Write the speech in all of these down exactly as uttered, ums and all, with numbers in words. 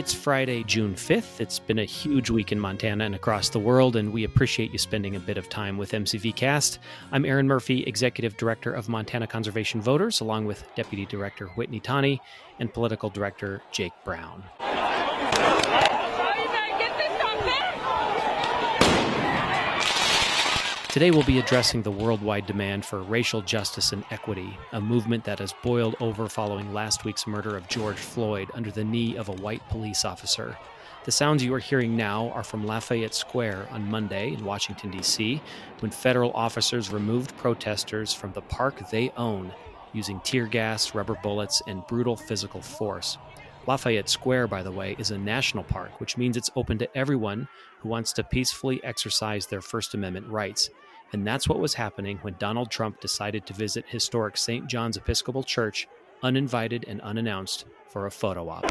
It's Friday, June fifth. It's been a huge week in Montana and across the world, and we appreciate you spending a bit of time with M C V Cast. I'm Aaron Murphy, Executive Director of Montana Conservation Voters, along with Deputy Director Whitney Taney and Political Director Jake Brown. Today we'll be addressing the worldwide demand for racial justice and equity, a movement that has boiled over following last week's murder of George Floyd under the knee of a white police officer. The sounds you are hearing now are from Lafayette Square on Monday in Washington, D C, when federal officers removed protesters from the park they own using tear gas, rubber bullets, and brutal physical force. Lafayette Square, by the way, is a national park, which means it's open to everyone who wants to peacefully exercise their First Amendment rights. And that's what was happening when Donald Trump decided to visit historic Saint John's Episcopal Church, uninvited and unannounced, for a photo op.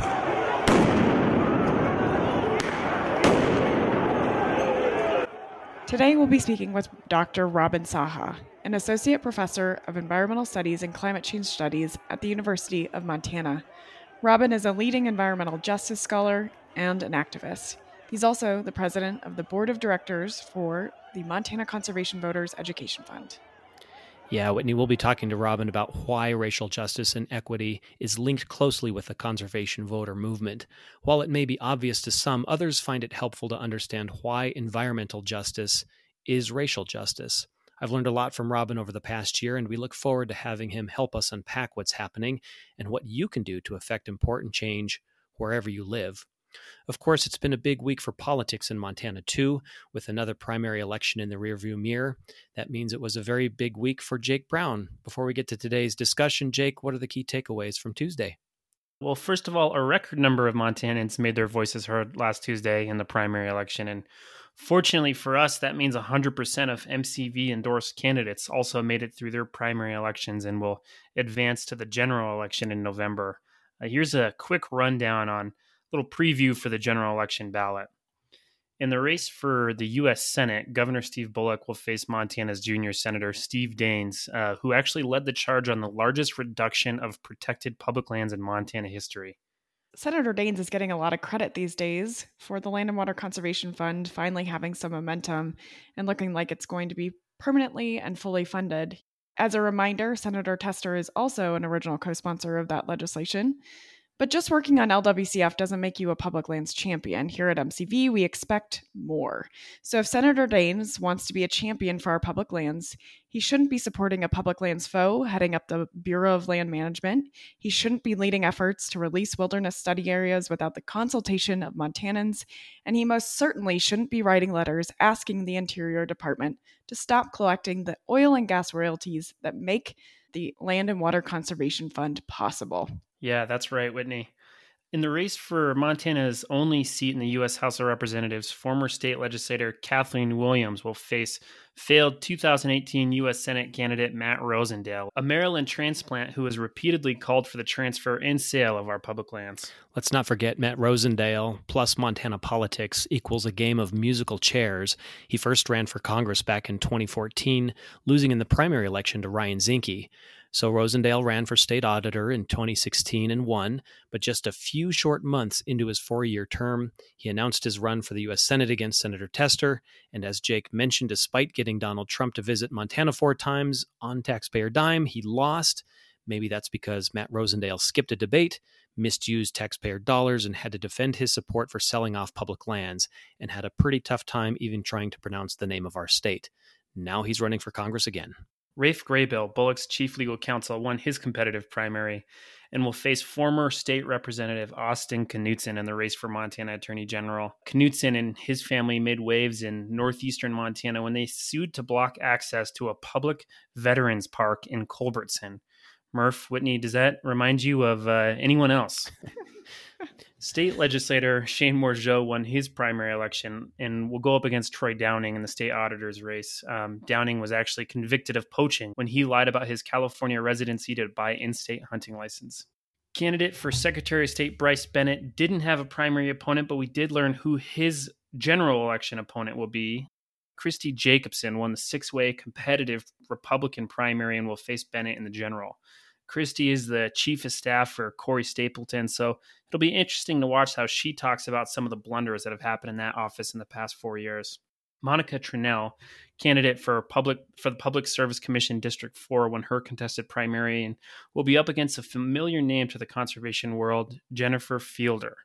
Today we'll be speaking with Doctor Robin Saha, an associate professor of environmental studies and climate change studies at the University of Montana. Robin is a leading environmental justice scholar and an activist. He's also the president of the board of directors for the Montana Conservation Voters Education Fund. Yeah, Whitney, we'll be talking to Robin about why racial justice and equity is linked closely with the conservation voter movement. While it may be obvious to some, others find it helpful to understand why environmental justice is racial justice. I've learned a lot from Robin over the past year, and we look forward to having him help us unpack what's happening and what you can do to affect important change wherever you live. Of course, it's been a big week for politics in Montana, too, with another primary election in the rearview mirror. That means it was a very big week for Jake Brown. Before we get to today's discussion, Jake, what are the key takeaways from Tuesday? Well, first of all, a record number of Montanans made their voices heard last Tuesday in the primary election, and fortunately for us, that means one hundred percent of M C V-endorsed candidates also made it through their primary elections and will advance to the general election in November. Uh, here's a quick rundown on a little preview for the general election ballot. In the race for the U S Senate, Governor Steve Bullock will face Montana's junior senator, Steve Daines, uh, who actually led the charge on the largest reduction of protected public lands in Montana history. Senator Daines is getting a lot of credit these days for the Land and Water Conservation Fund finally having some momentum and looking like it's going to be permanently and fully funded. As a reminder, Senator Tester is also an original co-sponsor of that legislation. But just working on L W C F doesn't make you a public lands champion. Here at M C V, we expect more. So if Senator Daines wants to be a champion for our public lands, he shouldn't be supporting a public lands foe heading up the Bureau of Land Management. He shouldn't be leading efforts to release wilderness study areas without the consultation of Montanans. And he most certainly shouldn't be writing letters asking the Interior Department to stop collecting the oil and gas royalties that make the Land and Water Conservation Fund possible. Yeah, that's right, Whitney. In the race for Montana's only seat in the U S House of Representatives, former state legislator Kathleen Williams will face failed two thousand eighteen U S Senate candidate Matt Rosendale, a Maryland transplant who has repeatedly called for the transfer and sale of our public lands. Let's not forget Matt Rosendale plus Montana politics equals a game of musical chairs. He first ran for Congress back in twenty fourteen, losing in the primary election to Ryan Zinke. So Rosendale ran for state auditor in twenty sixteen and won, but just a few short months into his four-year term, he announced his run for the U S Senate against Senator Tester, and as Jake mentioned, despite getting Donald Trump to visit Montana four times on taxpayer dime, he lost. Maybe that's because Matt Rosendale skipped a debate, misused taxpayer dollars, and had to defend his support for selling off public lands, and had a pretty tough time even trying to pronounce the name of our state. Now he's running for Congress again. Rafe Graybill, Bullock's chief legal counsel, won his competitive primary and will face former state representative Austin Knudsen in the race for Montana Attorney General. Knudsen and his family made waves in northeastern Montana when they sued to block access to a public veterans park in Culbertson. Murph, Whitney, does that remind you of uh, anyone else? State legislator Shane Morgeau won his primary election and will go up against Troy Downing in the state auditor's race. Um, Downing was actually convicted of poaching when he lied about his California residency to buy in-state hunting license. Candidate for Secretary of State Bryce Bennett didn't have a primary opponent, but we did learn who his general election opponent will be. Christy Jacobson won the six-way competitive Republican primary and will face Bennett in the general. Christie is the chief of staff for Corey Stapleton. So it'll be interesting to watch how she talks about some of the blunders that have happened in that office in the past four years. Monica Trinnell, candidate for public for the Public Service Commission District four, won her contested primary and will be up against a familiar name to the conservation world, Jennifer Fielder.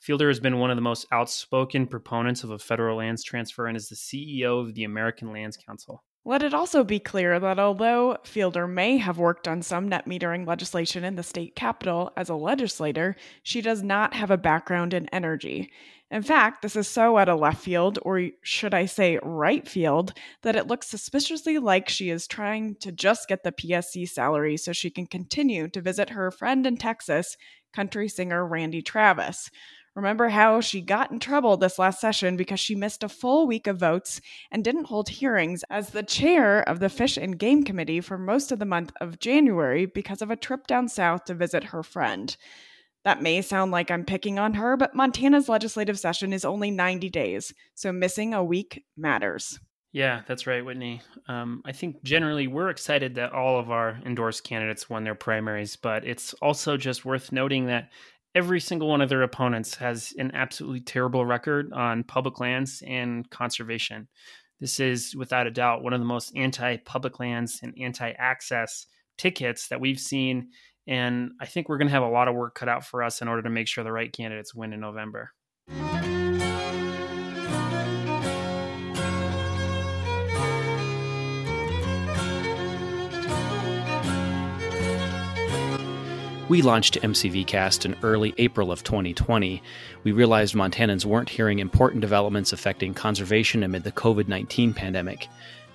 Fielder has been one of the most outspoken proponents of a federal lands transfer and is the C E O of the American Lands Council. Let it also be clear that although Fielder may have worked on some net metering legislation in the state capitol as a legislator, she does not have a background in energy. In fact, this is so out of left field, or should I say right field, that it looks suspiciously like she is trying to just get the P S C salary so she can continue to visit her friend in Texas, country singer Randy Travis. Remember how she got in trouble this last session because she missed a full week of votes and didn't hold hearings as the chair of the Fish and Game Committee for most of the month of January because of a trip down south to visit her friend. That may sound like I'm picking on her, but Montana's legislative session is only ninety days, so missing a week matters. Yeah, that's right, Whitney. Um, I think generally we're excited that all of our endorsed candidates won their primaries, but it's also just worth noting that every single one of their opponents has an absolutely terrible record on public lands and conservation. This is, without a doubt, one of the most anti-public lands and anti-access tickets that we've seen. And I think we're going to have a lot of work cut out for us in order to make sure the right candidates win in November. We launched MCVcast in early April of twenty twenty. We realized Montanans weren't hearing important developments affecting conservation amid the covid nineteen pandemic.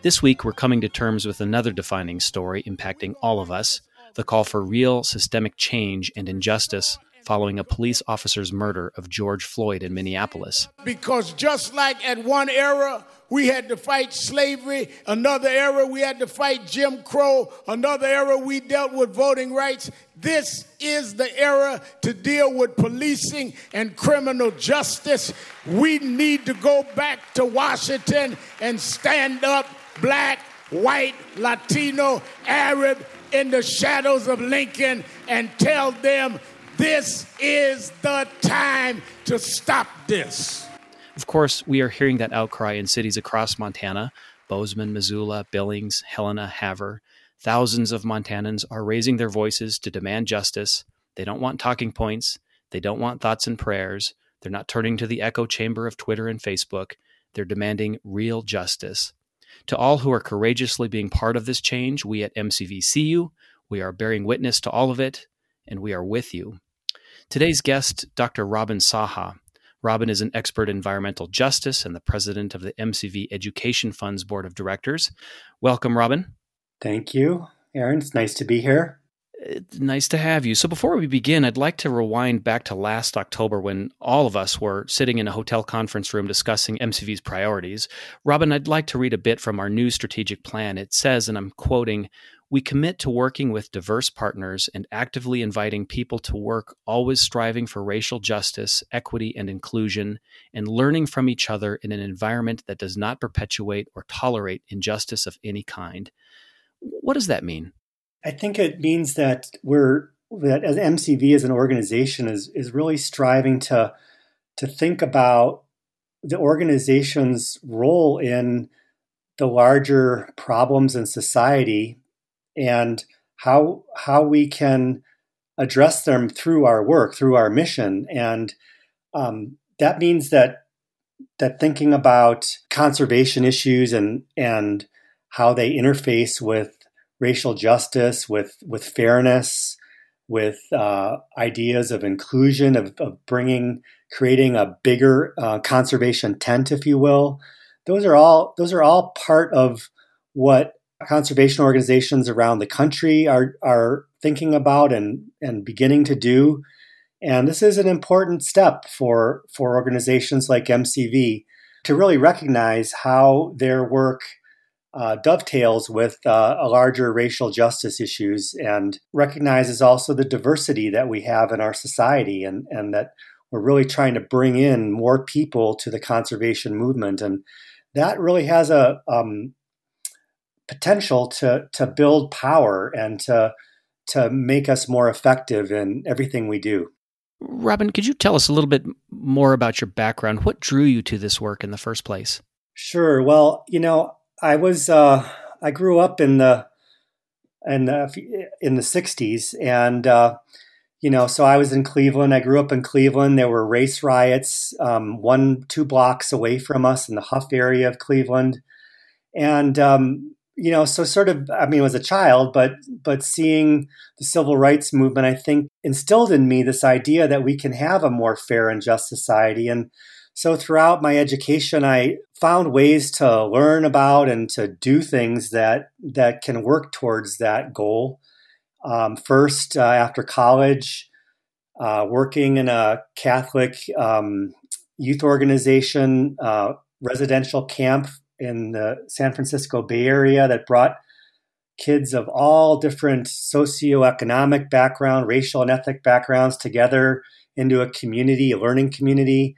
This week, we're coming to terms with another defining story impacting all of us, the call for real systemic change and injustice following a police officer's murder of George Floyd in Minneapolis. Because just like at one era, we had to fight slavery. Another era, we had to fight Jim Crow. Another era, we dealt with voting rights. This is the era to deal with policing and criminal justice. We need to go back to Washington and stand up, black, white, Latino, Arab, in the shadows of Lincoln, and tell them this is the time to stop this. Of course, we are hearing that outcry in cities across Montana, Bozeman, Missoula, Billings, Helena, Havre. Thousands of Montanans are raising their voices to demand justice. They don't want talking points. They don't want thoughts and prayers. They're not turning to the echo chamber of Twitter and Facebook. They're demanding real justice. To all who are courageously being part of this change, we at M C V see you. We are bearing witness to all of it, and we are with you. Today's guest, Doctor Robin Saha. Robin is an expert in environmental justice and the president of the M C V Education Fund's Board of Directors. Welcome, Robin. Thank you, Aaron. It's nice to be here. It's nice to have you. So before we begin, I'd like to rewind back to last October when all of us were sitting in a hotel conference room discussing M C V's priorities. Robin, I'd like to read a bit from our new strategic plan. It says, and I'm quoting, "We commit to working with diverse partners and actively inviting people to work, always striving for racial justice, equity, and inclusion, and learning from each other in an environment that does not perpetuate or tolerate injustice of any kind." What does that mean? I think it means that we're that as M C V as an organization is is really striving to to think about the organization's role in the larger problems in society and how how we can address them through our work, through our mission. And um, that means that that thinking about conservation issues and and how they interface with racial justice, with with fairness, with uh, ideas of inclusion, of, of bringing, creating a bigger uh, conservation tent, if you will. Those are all those are all part of what conservation organizations around the country are are thinking about and, and beginning to do. And this is an important step for, for organizations like M C V to really recognize how their work uh, dovetails with uh, a larger racial justice issues and recognizes also the diversity that we have in our society and, and that we're really trying to bring in more people to the conservation movement. And that really has a... Um, potential to to build power and to to make us more effective in everything we do. Robin, could you tell us a little bit more about your background? What drew you to this work in the first place? Sure. Well, you know, I was uh, I grew up in the in the, in the sixties, and uh, you know, so I was in Cleveland. I grew up in Cleveland. There were race riots um, one two blocks away from us in the Huff area of Cleveland, and um, you know, so sort of, I mean, I was a child, but but seeing the civil rights movement, I think, instilled in me this idea that we can have a more fair and just society. And so throughout my education, I found ways to learn about and to do things that that can work towards that goal. Um, first, uh, after college, uh, working in a Catholic um, youth organization, uh, residential camp in the San Francisco Bay Area that brought kids of all different socioeconomic background, racial and ethnic backgrounds together into a community, a learning community.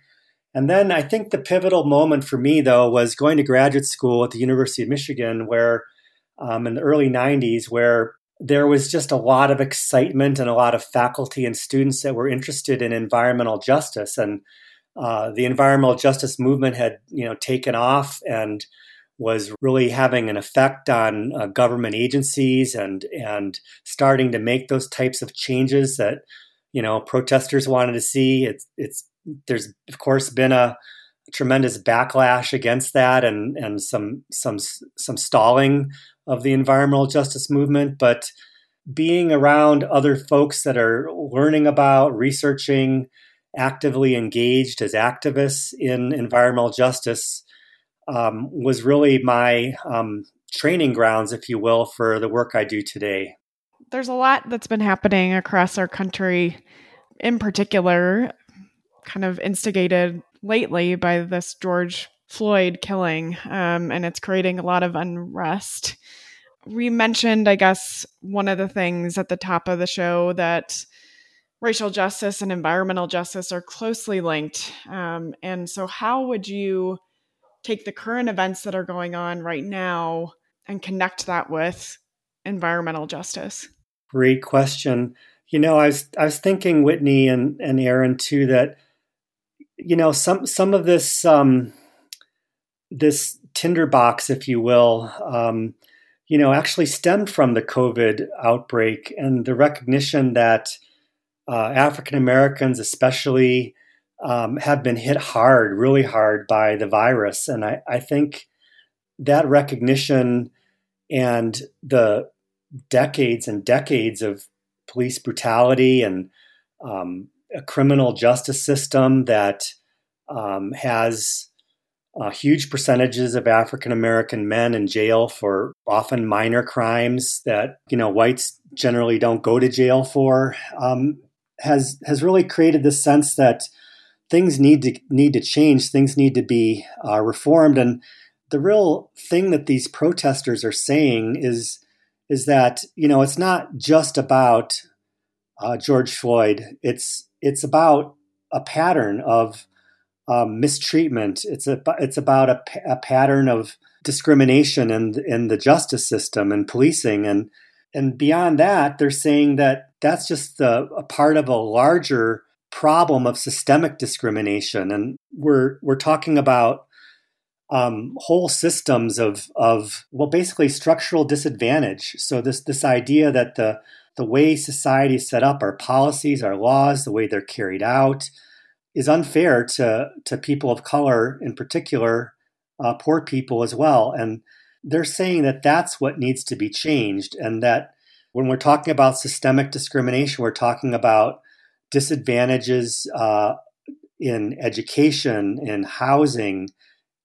And then I think the pivotal moment for me, though, was going to graduate school at the University of Michigan, where um, in the early nineties, where there was just a lot of excitement and a lot of faculty and students that were interested in environmental justice. And Uh, the environmental justice movement had, you know, taken off and was really having an effect on uh, government agencies and and starting to make those types of changes that, you know, protesters wanted to see. It's it's there's of course been a tremendous backlash against that and and some some some stalling of the environmental justice movement. But being around other folks that are learning about, researching, actively engaged as activists in environmental justice um, was really my um, training grounds, if you will, for the work I do today. There's a lot that's been happening across our country, in particular, kind of instigated lately by this George Floyd killing, um, and it's creating a lot of unrest. We mentioned, I guess, one of the things at the top of the show that racial justice and environmental justice are closely linked. Um, and so how would you take the current events that are going on right now and connect that with environmental justice? Great question. You know, I was I was thinking, Whitney and, and Aaron, too, that, you know, some some of this, um, this tinderbox, if you will, um, you know, actually stemmed from the COVID outbreak and the recognition that Uh, African Americans especially um, have been hit hard, really hard by the virus. And I, I think that recognition and the decades and decades of police brutality and um, a criminal justice system that um, has uh, huge percentages of African American men in jail for often minor crimes that, you know, whites generally don't go to jail for, um, has has really created this sense that things need to need to change, things need to be uh, reformed, and the real thing that these protesters are saying is is that, you know, it's not just about uh, George Floyd. It's it's about a pattern of um, mistreatment. It's a it's about a, a pattern of discrimination in in the justice system and policing, and and beyond that, they're saying that that's just the, a part of a larger problem of systemic discrimination, and we're we're talking about um, whole systems of of well, basically structural disadvantage. So this this idea that the the way society is set up, our policies, our laws, the way they're carried out, is unfair to to people of color, in particular, uh, poor people as well. And they're saying that that's what needs to be changed, and that when we're talking about systemic discrimination, we're talking about disadvantages uh, in education, in housing,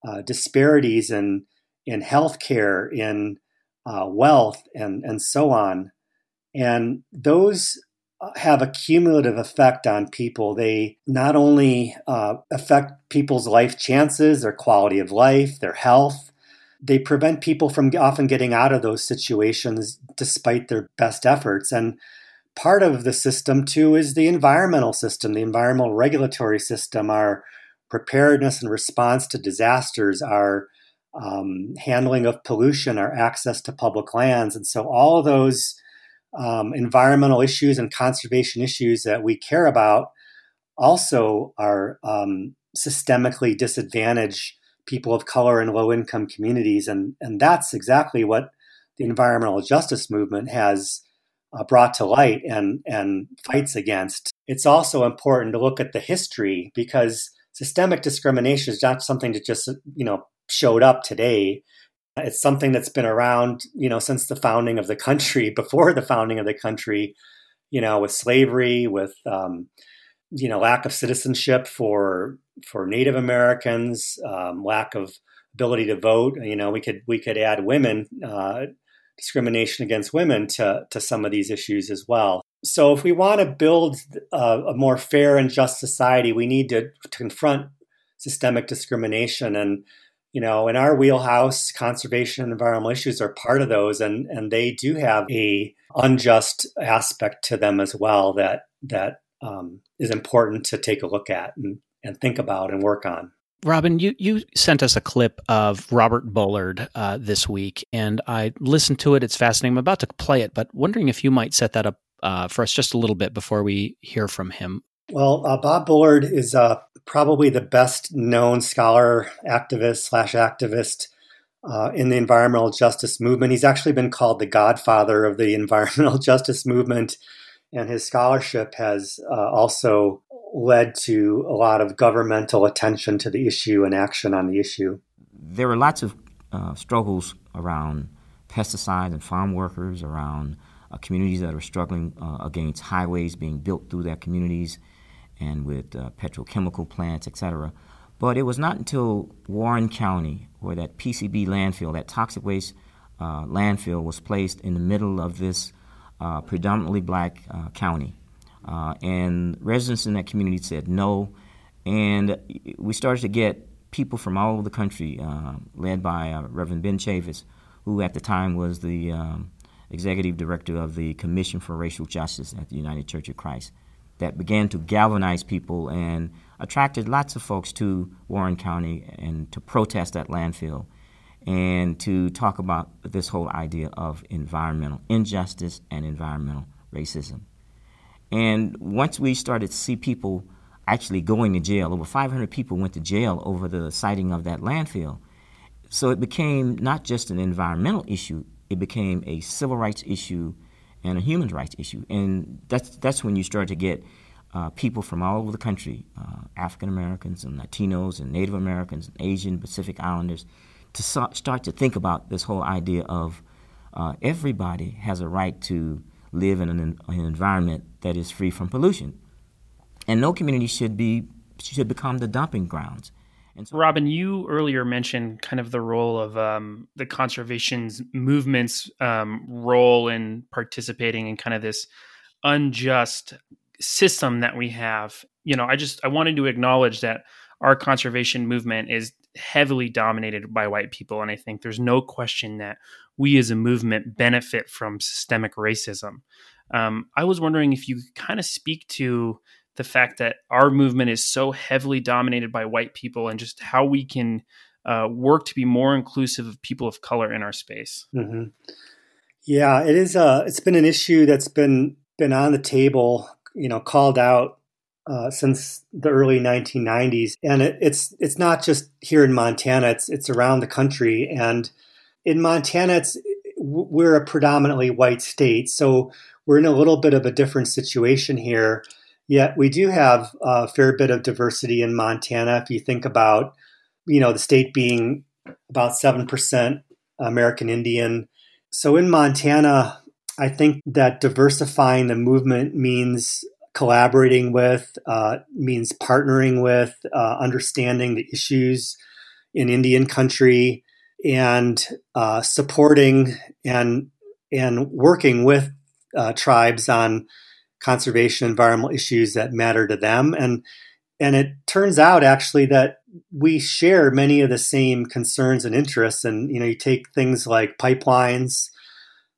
uh, disparities in in healthcare, in uh, wealth, and and so on. And those have a cumulative effect on people. They not only uh, affect people's life chances, their quality of life, their health. They prevent people from often getting out of those situations despite their best efforts. And part of the system, too, is the environmental system, the environmental regulatory system, our preparedness and response to disasters, our um, handling of pollution, our access to public lands. And so all of those um, environmental issues and conservation issues that we care about also are um, systemically disadvantaged people of color in low-income communities. And, and that's exactly what the environmental justice movement has uh, brought to light and, and fights against. It's also important to look at the history, because systemic discrimination is not something that just, you know, showed up today. It's something that's been around, you know, since the founding of the country, before the founding of the country, you know, with slavery, with, um, you know, lack of citizenship for for Native Americans, um, lack of ability to vote. You know, we could we could add women, uh, discrimination against women to, to some of these issues as well. So if we want to build a, a more fair and just society, we need to, to confront systemic discrimination. And, you know, in our wheelhouse, conservation and environmental issues are part of those, and, and they do have a unjust aspect to them as well that that um, is important to take a look at and, and think about and work on. Robin, you, you sent us a clip of Robert Bullard uh, this week, and I listened to it. It's fascinating. I'm about to play it, but wondering if you might set that up uh, for us just a little bit before we hear from him. Well, uh, Bob Bullard is uh, probably the best known scholar, activist slash activist uh, in the environmental justice movement. He's actually been called the godfather of the environmental justice movement, and his scholarship has uh, also led to a lot of governmental attention to the issue and action on the issue. There are lots of uh, struggles around pesticides and farm workers, around uh, communities that are struggling uh, against highways being built through their communities, and with uh, petrochemical plants, et cetera. But it was not until Warren County, where that P C B landfill, that toxic waste uh, landfill, was placed in the middle of this uh, predominantly black uh, county. Uh, and residents in that community said no. And we started to get people from all over the country, uh, led by uh, Reverend Ben Chavis, who at the time was the um, executive director of the Commission for Racial Justice at the United Church of Christ, that began to galvanize people and attracted lots of folks to Warren County and to protest that landfill and to talk about this whole idea of environmental injustice and environmental racism. And once we started to see people actually going to jail, over five hundred people went to jail over the siting of that landfill. So it became not just an environmental issue, it became a civil rights issue and a human rights issue. And that's that's when you start to get uh, people from all over the country, uh, African Americans and Latinos and Native Americans and Asian Pacific Islanders, to so- start to think about this whole idea of uh, everybody has a right to live in an, an environment that is free from pollution. And no community should be should become the dumping grounds. And so, Robin, you earlier mentioned kind of the role of um, the conservation movement's um, role in participating in kind of this unjust system that we have. You know, I just I wanted to acknowledge that our conservation movement is heavily dominated by white people. And I think there's no question that we as a movement benefit from systemic racism. Um, I was wondering if you could kind of speak to the fact that our movement is so heavily dominated by white people and just how we can uh, work to be more inclusive of people of color in our space. Mm-hmm. Yeah, it is a, it's been an issue that's been been on the table, you know, called out uh, since the early nineteen nineties. And it, it's it's not just here in Montana, it's it's around the country. And in Montana, it's we're a predominantly white state, so we're in a little bit of a different situation here. Yet we do have a fair bit of diversity in Montana. If you think about, you know, the state being about seven percent American Indian. So in Montana, I think that diversifying the movement means collaborating with, uh, means partnering with, uh, understanding the issues in Indian country, and uh, supporting and and working with uh, tribes on conservation, environmental issues that matter to them. And and it turns out actually that we share many of the same concerns and interests. And, you know, you take things like pipelines,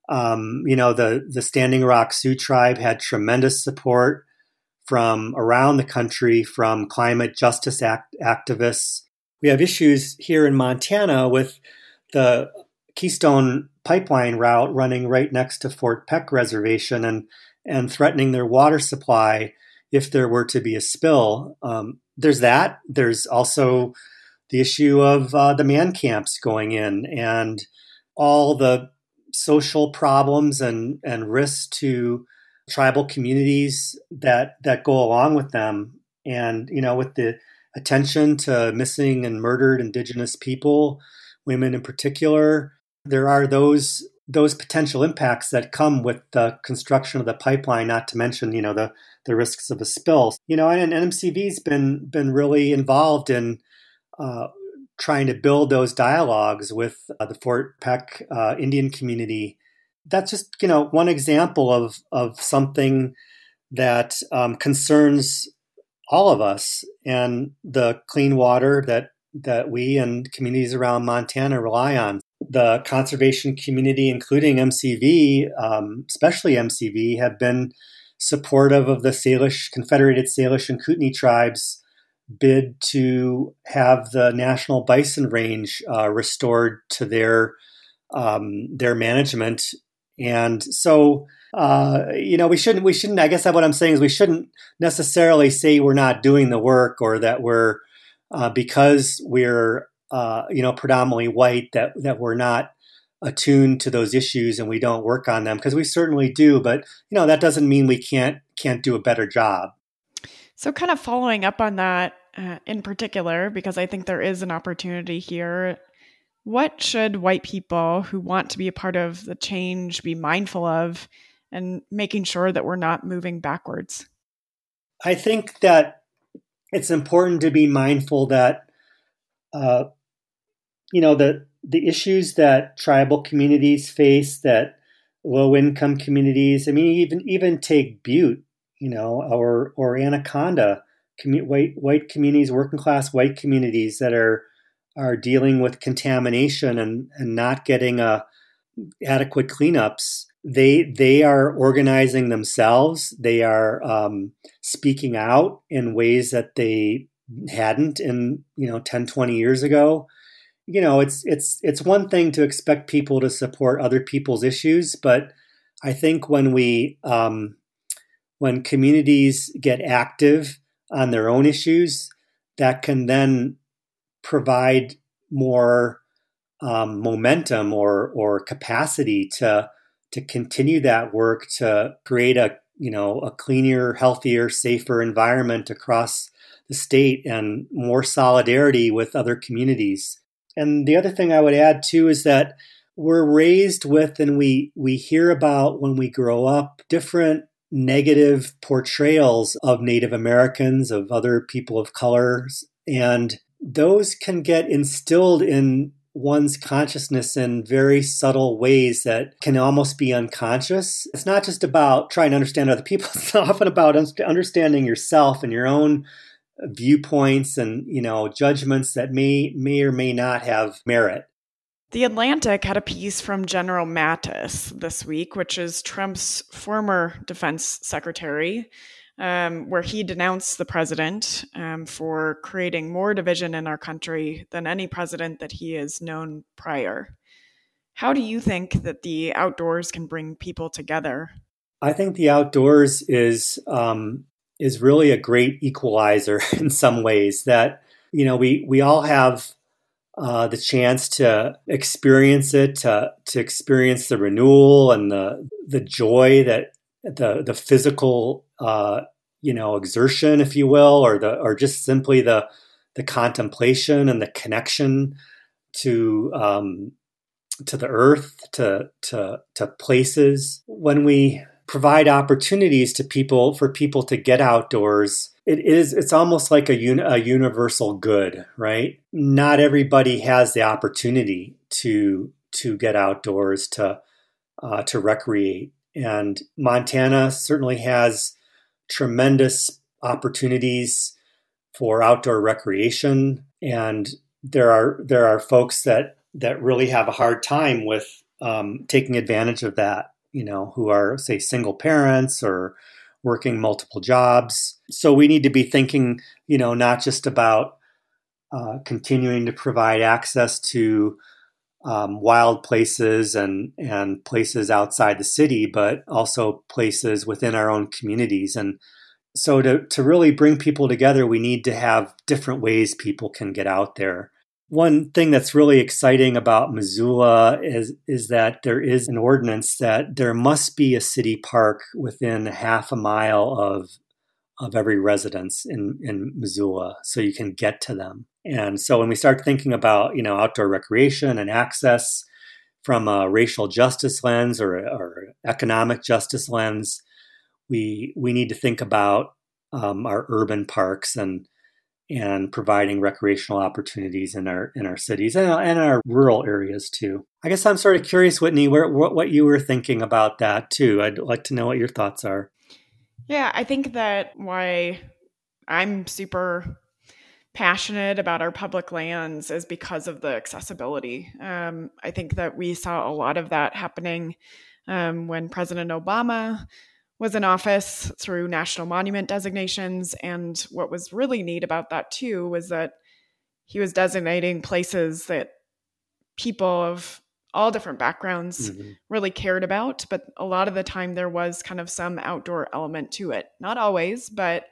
um, you know, the, the Standing Rock Sioux tribe had tremendous support from around the country, from climate justice act- activists. We have issues here in Montana with the Keystone pipeline route running right next to Fort Peck Reservation and and threatening their water supply if there were to be a spill. Um, there's that. There's also the issue of uh, the man camps going in and all the social problems and, and risks to tribal communities that that go along with them. And, you know, with the attention to missing and murdered Indigenous people, women in particular, there are those those potential impacts that come with the construction of the pipeline, not to mention, you know, the, the risks of a spill. You know, and, and N M C V's been been really involved in uh, trying to build those dialogues with uh, the Fort Peck uh, Indian community. That's just, you know, one example of of something that um, concerns all of us and the clean water that that we and communities around Montana rely on. The conservation community, including M C V, um, especially M C V, have been supportive of the Salish, Confederated Salish and Kootenai tribes' bid to have the National Bison Range uh, restored to their um, their management. And so, uh, you know, we shouldn't, we shouldn't, I guess what I'm saying is we shouldn't necessarily say we're not doing the work or that we're, uh, because we're, uh, you know, predominantly white, that, that we're not attuned to those issues and we don't work on them, because we certainly do. But, you know, that doesn't mean we can't, can't do a better job. So kind of following up on that uh, in particular, because I think there is an opportunity here. What should white people who want to be a part of the change be mindful of and making sure that we're not moving backwards? I think that it's important to be mindful that, uh, you know, the, the issues that tribal communities face, that low-income communities, I mean, even even take Butte, you know, or or Anaconda, commu- white white communities, working-class white communities that are are dealing with contamination and, and not getting uh, adequate cleanups. They they are organizing themselves. They are um, speaking out in ways that they hadn't in, you know, ten, twenty years ago. You know, it's it's it's one thing to expect people to support other people's issues, but I think when we um, when communities get active on their own issues, that can then provide more um, momentum or or capacity to to continue that work, to create a you know a cleaner, healthier, safer environment across the state and more solidarity with other communities. And the other thing I would add too is that we're raised with and we we hear about when we grow up different negative portrayals of Native Americans, of other people of color, and those can get instilled in one's consciousness in very subtle ways that can almost be unconscious. It's not just about trying to understand other people. It's often about understanding yourself and your own viewpoints and, you know, judgments that may, may or may not have merit. The Atlantic had a piece from General Mattis this week, which is Trump's former defense secretary, Um, where he denounced the president um, for creating more division in our country than any president that he has known prior. How do you think that the outdoors can bring people together? I think the outdoors is um, is really a great equalizer in some ways. That, you know, we we all have uh, the chance to experience it, to to experience the renewal and the the joy that the the physical Uh, you know, exertion, if you will, or the or just simply the the contemplation and the connection to um, to the earth, to to to places. When we provide opportunities to people for people to get outdoors, it is it's almost like a un, a universal good, right? Not everybody has the opportunity to to get outdoors, to uh, to recreate, and Montana certainly has tremendous opportunities for outdoor recreation, and there are there are folks that that really have a hard time with um, taking advantage of that. You know, who are, say, single parents or working multiple jobs. So we need to be thinking, you know, not just about uh, continuing to provide access to um, wild places and, and places outside the city, but also places within our own communities. And so to, to really bring people together, we need to have different ways people can get out there. One thing that's really exciting about Missoula is, is that there is an ordinance that there must be a city park within half a mile of of every residence in, in Missoula, so you can get to them. And so when we start thinking about, you know, outdoor recreation and access from a racial justice lens or, or economic justice lens, we we need to think about um, our urban parks and and providing recreational opportunities in our in our cities and, and our rural areas too. I guess I'm sort of curious, Whitney, where, what, what you were thinking about that too. I'd like to know what your thoughts are. Yeah, I think that why I'm super passionate about our public lands is because of the accessibility. Um, I think that we saw a lot of that happening um, when President Obama was in office through national monument designations. And what was really neat about that too was that he was designating places that people of all different backgrounds mm-hmm. really cared about. But a lot of the time there was kind of some outdoor element to it. Not always, but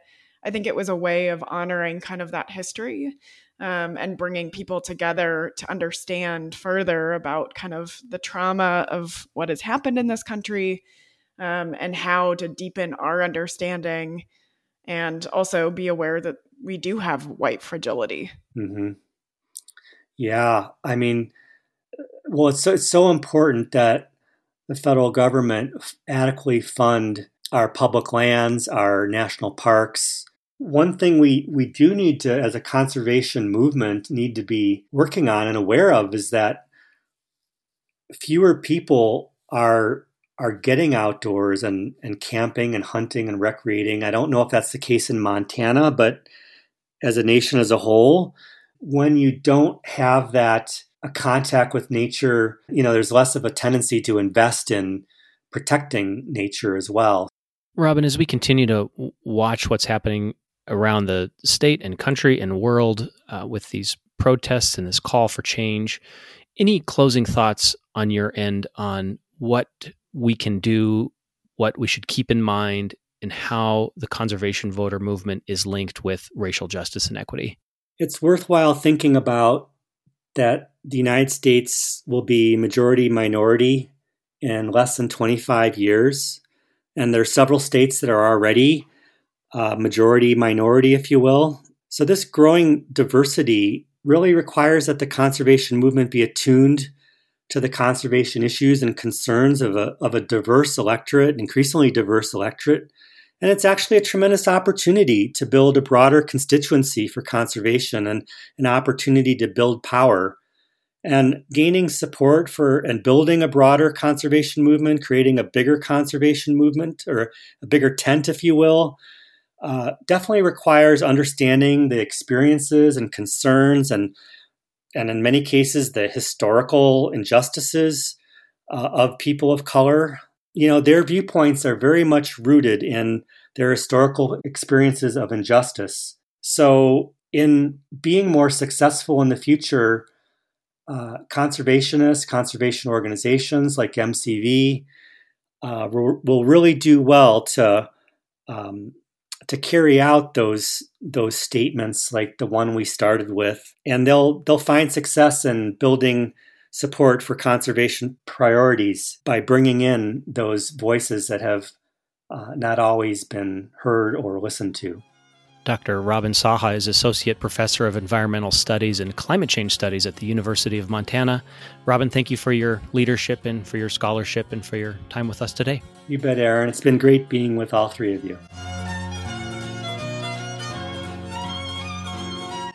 I think it was a way of honoring kind of that history um, and bringing people together to understand further about kind of the trauma of what has happened in this country um, and how to deepen our understanding and also be aware that we do have white fragility. Mm-hmm. Yeah. I mean, Well, it's so, it's so important that the federal government adequately fund our public lands, our national parks. One thing we, we do need to, as a conservation movement, need to be working on and aware of is that fewer people are are getting outdoors and, and camping and hunting and recreating. I don't know if that's the case in Montana, but as a nation as a whole, when you don't have that a contact with nature, you know, there's less of a tendency to invest in protecting nature as well. Robin, as we continue to watch what's happening around the state and country and world uh, with these protests and this call for change, any closing thoughts on your end on what we can do, what we should keep in mind, and how the conservation voter movement is linked with racial justice and equity? It's worthwhile thinking about that the United States will be majority minority in less than twenty-five years. And there are several states that are already uh, majority minority, if you will. So this growing diversity really requires that the conservation movement be attuned to the conservation issues and concerns of a, of a diverse electorate, increasingly diverse electorate. And it's actually a tremendous opportunity to build a broader constituency for conservation and an opportunity to build power. And gaining support for and building a broader conservation movement, creating a bigger conservation movement or a bigger tent, if you will, uh, definitely requires understanding the experiences and concerns and, and in many cases, the historical injustices uh, of people of color. You know, their viewpoints are very much rooted in their historical experiences of injustice. So in being more successful in the future, uh, conservationists, conservation organizations like M C V uh, will, will really do well to um, to carry out those those statements like the one we started with. And they'll they'll find success in building support for conservation priorities by bringing in those voices that have uh, not always been heard or listened to. Doctor Robin Saha is Associate Professor of Environmental Studies and Climate Change Studies at the University of Montana. Robin, thank you for your leadership and for your scholarship and for your time with us today. You bet, Aaron. It's been great being with all three of you.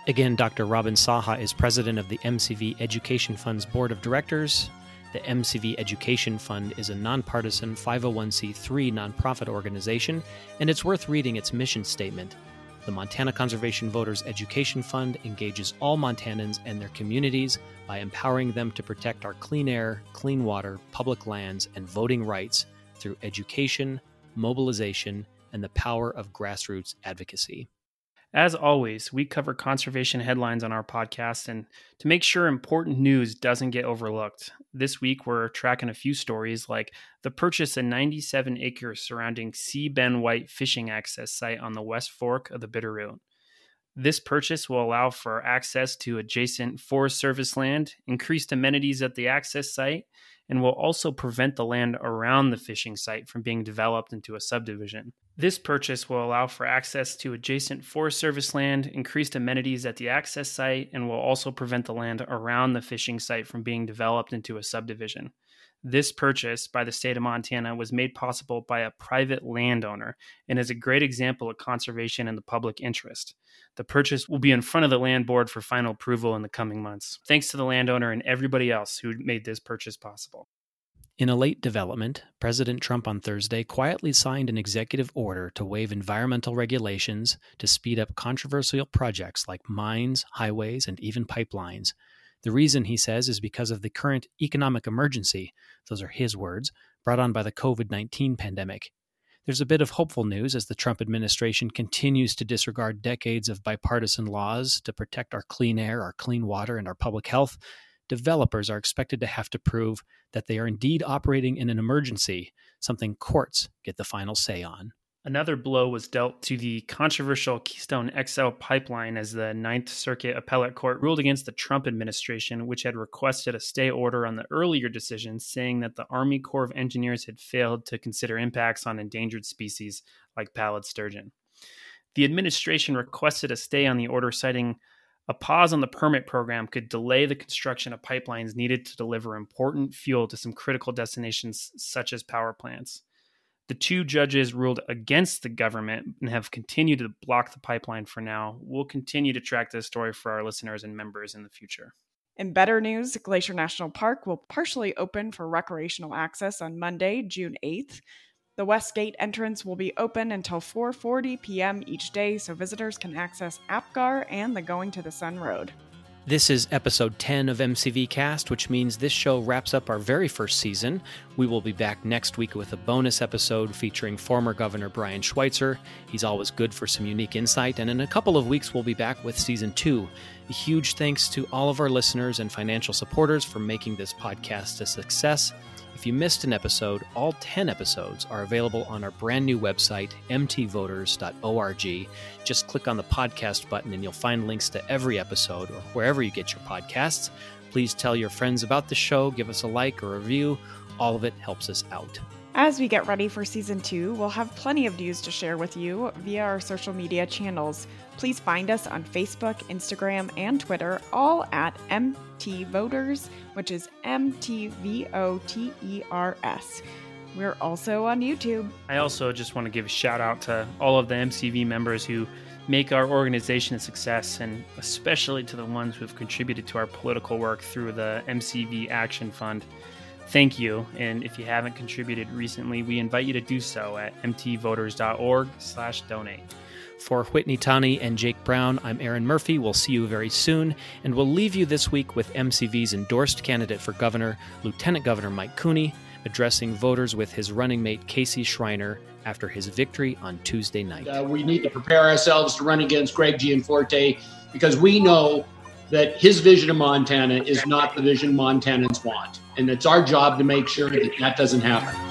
Again, Doctor Robin Saha is president of the M C V Education Fund's Board of Directors. The M C V Education Fund is a nonpartisan five oh one c three nonprofit organization, and it's worth reading its mission statement. The Montana Conservation Voters Education Fund engages all Montanans and their communities by empowering them to protect our clean air, clean water, public lands, and voting rights through education, mobilization, and the power of grassroots advocacy. As always, we cover conservation headlines on our podcast and to make sure important news doesn't get overlooked. This week, we're tracking a few stories like the purchase of ninety-seven acres surrounding C. Ben White fishing access site on the West Fork of the Bitterroot. This purchase will allow for access to adjacent Forest Service land, increased amenities at the access site, and will also prevent the land around the fishing site from being developed into a subdivision. This purchase will allow for access to adjacent Forest Service land, increased amenities at the access site, and will also prevent the land around the fishing site from being developed into a subdivision. This purchase by the state of Montana was made possible by a private landowner and is a great example of conservation in the public interest. The purchase will be in front of the land board for final approval in the coming months. Thanks to the landowner and everybody else who made this purchase possible. In a late development, President Trump on Thursday quietly signed an executive order to waive environmental regulations to speed up controversial projects like mines, highways, and even pipelines. The reason, he says, is because of the current economic emergency, those are his words, brought on by the covid nineteen pandemic. There's a bit of hopeful news as the Trump administration continues to disregard decades of bipartisan laws to protect our clean air, our clean water, and our public health. Developers are expected to have to prove that they are indeed operating in an emergency, something courts get the final say on. Another blow was dealt to the controversial Keystone X L pipeline as the Ninth Circuit Appellate Court ruled against the Trump administration, which had requested a stay order on the earlier decision, saying that the Army Corps of Engineers had failed to consider impacts on endangered species like pallid sturgeon. The administration requested a stay on the order, citing a pause on the permit program could delay the construction of pipelines needed to deliver important fuel to some critical destinations such as power plants. The two judges ruled against the government and have continued to block the pipeline for now. We'll continue to track this story for our listeners and members in the future. In better news, Glacier National Park will partially open for recreational access on Monday, June eighth. The west gate entrance will be open until four forty p.m. each day so visitors can access APGAR and the Going to the Sun Road. This is episode ten of M C V Cast, which means this show wraps up our very first season. We will be back next week with a bonus episode featuring former Governor Brian Schweitzer. He's always good for some unique insight. And in a couple of weeks, we'll be back with season two. A huge thanks to all of our listeners and financial supporters for making this podcast a success. If you missed an episode, all ten episodes are available on our brand new website, m t voters dot org. Just click on the podcast button and you'll find links to every episode or wherever you get your podcasts. Please tell your friends about the show, give us a like or review. All of it helps us out. As we get ready for season two, we'll have plenty of news to share with you via our social media channels. Please find us on Facebook, Instagram, and Twitter, all at M T Voters, which is M T V O T E R S. We're also on YouTube. I also just want to give a shout out to all of the M C V members who make our organization a success, and especially to the ones who have contributed to our political work through the M C V Action Fund. Thank you, and if you haven't contributed recently, we invite you to do so at m t voters dot org slash donate. For Whitney Taney and Jake Brown, I'm Aaron Murphy. We'll see you very soon, and we'll leave you this week with M C V's endorsed candidate for governor, Lieutenant Governor Mike Cooney, addressing voters with his running mate Casey Schreiner after his victory on Tuesday night. Uh, we need to prepare ourselves to run against Greg Gianforte because we know that his vision of Montana is not the vision Montanans want. And it's our job to make sure that that doesn't happen.